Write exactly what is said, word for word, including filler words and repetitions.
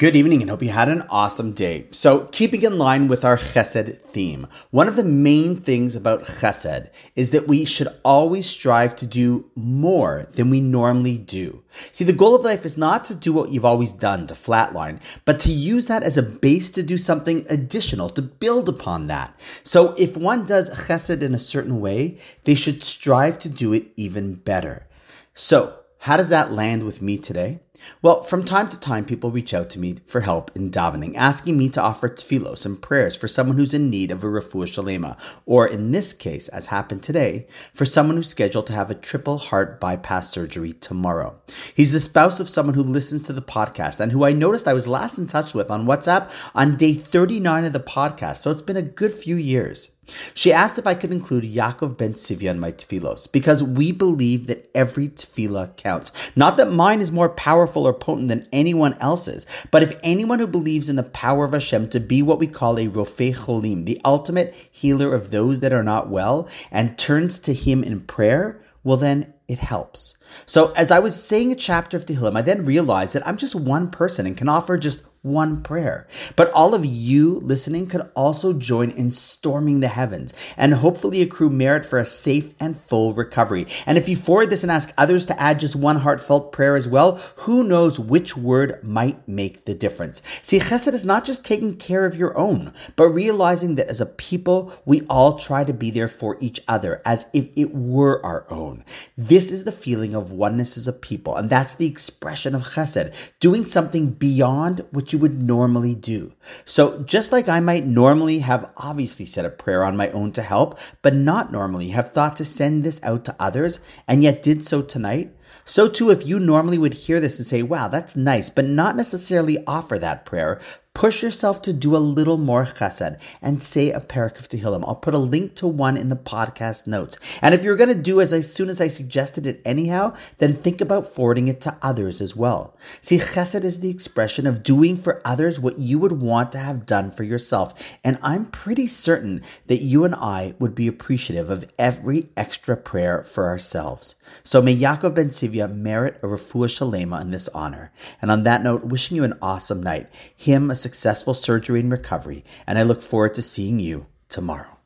Good evening, and hope you had an awesome day. So, keeping in line with our chesed theme, one of the main things about chesed is that we should always strive to do more than we normally do. See, the goal of life is not to do what you've always done, to flatline, but to use that as a base to do something additional, to build upon that. So, if one does chesed in a certain way, they should strive to do it even better. So, how does that land with me today? Well, from time to time, people reach out to me for help in davening, asking me to offer tfilos and prayers for someone who's in need of a refuah shleima, or in this case, as happened today, for someone who's scheduled to have a triple heart bypass surgery tomorrow. He's the spouse of someone who listens to the podcast and who I noticed I was last in touch with on WhatsApp on day thirty-nine of the podcast, so it's been a good few years. She asked if I could include Yaakov ben Sivya in my tfilos, because we believe that every tefillah counts. Not that mine is more powerful or potent than anyone else's, but if anyone who believes in the power of Hashem to be what we call a rofe cholim, the ultimate healer of those that are not well, and turns to him in prayer, well then, it helps. So as I was saying a chapter of tehillim, I then realized that I'm just one person and can offer just one prayer. But all of you listening could also join in storming the heavens and hopefully accrue merit for a safe and full recovery. And if you forward this and ask others to add just one heartfelt prayer as well, who knows which word might make the difference. See, chesed is not just taking care of your own, but realizing that as a people, we all try to be there for each other as if it were our own. This This is the feeling of oneness as a people, and that's the expression of chesed, doing something beyond what you would normally do. So just like I might normally have obviously said a prayer on my own to help, but not normally have thought to send this out to others, and yet did so tonight, so too if you normally would hear this and say, wow, that's nice, but not necessarily offer that prayer, push yourself to do a little more chesed and say a parak of tehillim. I'll put a link to one in the podcast notes. And if you're going to do as, as soon as I suggested it anyhow, then think about forwarding it to others as well. See, chesed is the expression of doing for others what you would want to have done for yourself. And I'm pretty certain that you and I would be appreciative of every extra prayer for ourselves. So may Yaakov ben Sivya merit a refuah shleima in this honor. And on that note, wishing you an awesome night. Him, a successful surgery and recovery, and I look forward to seeing you tomorrow.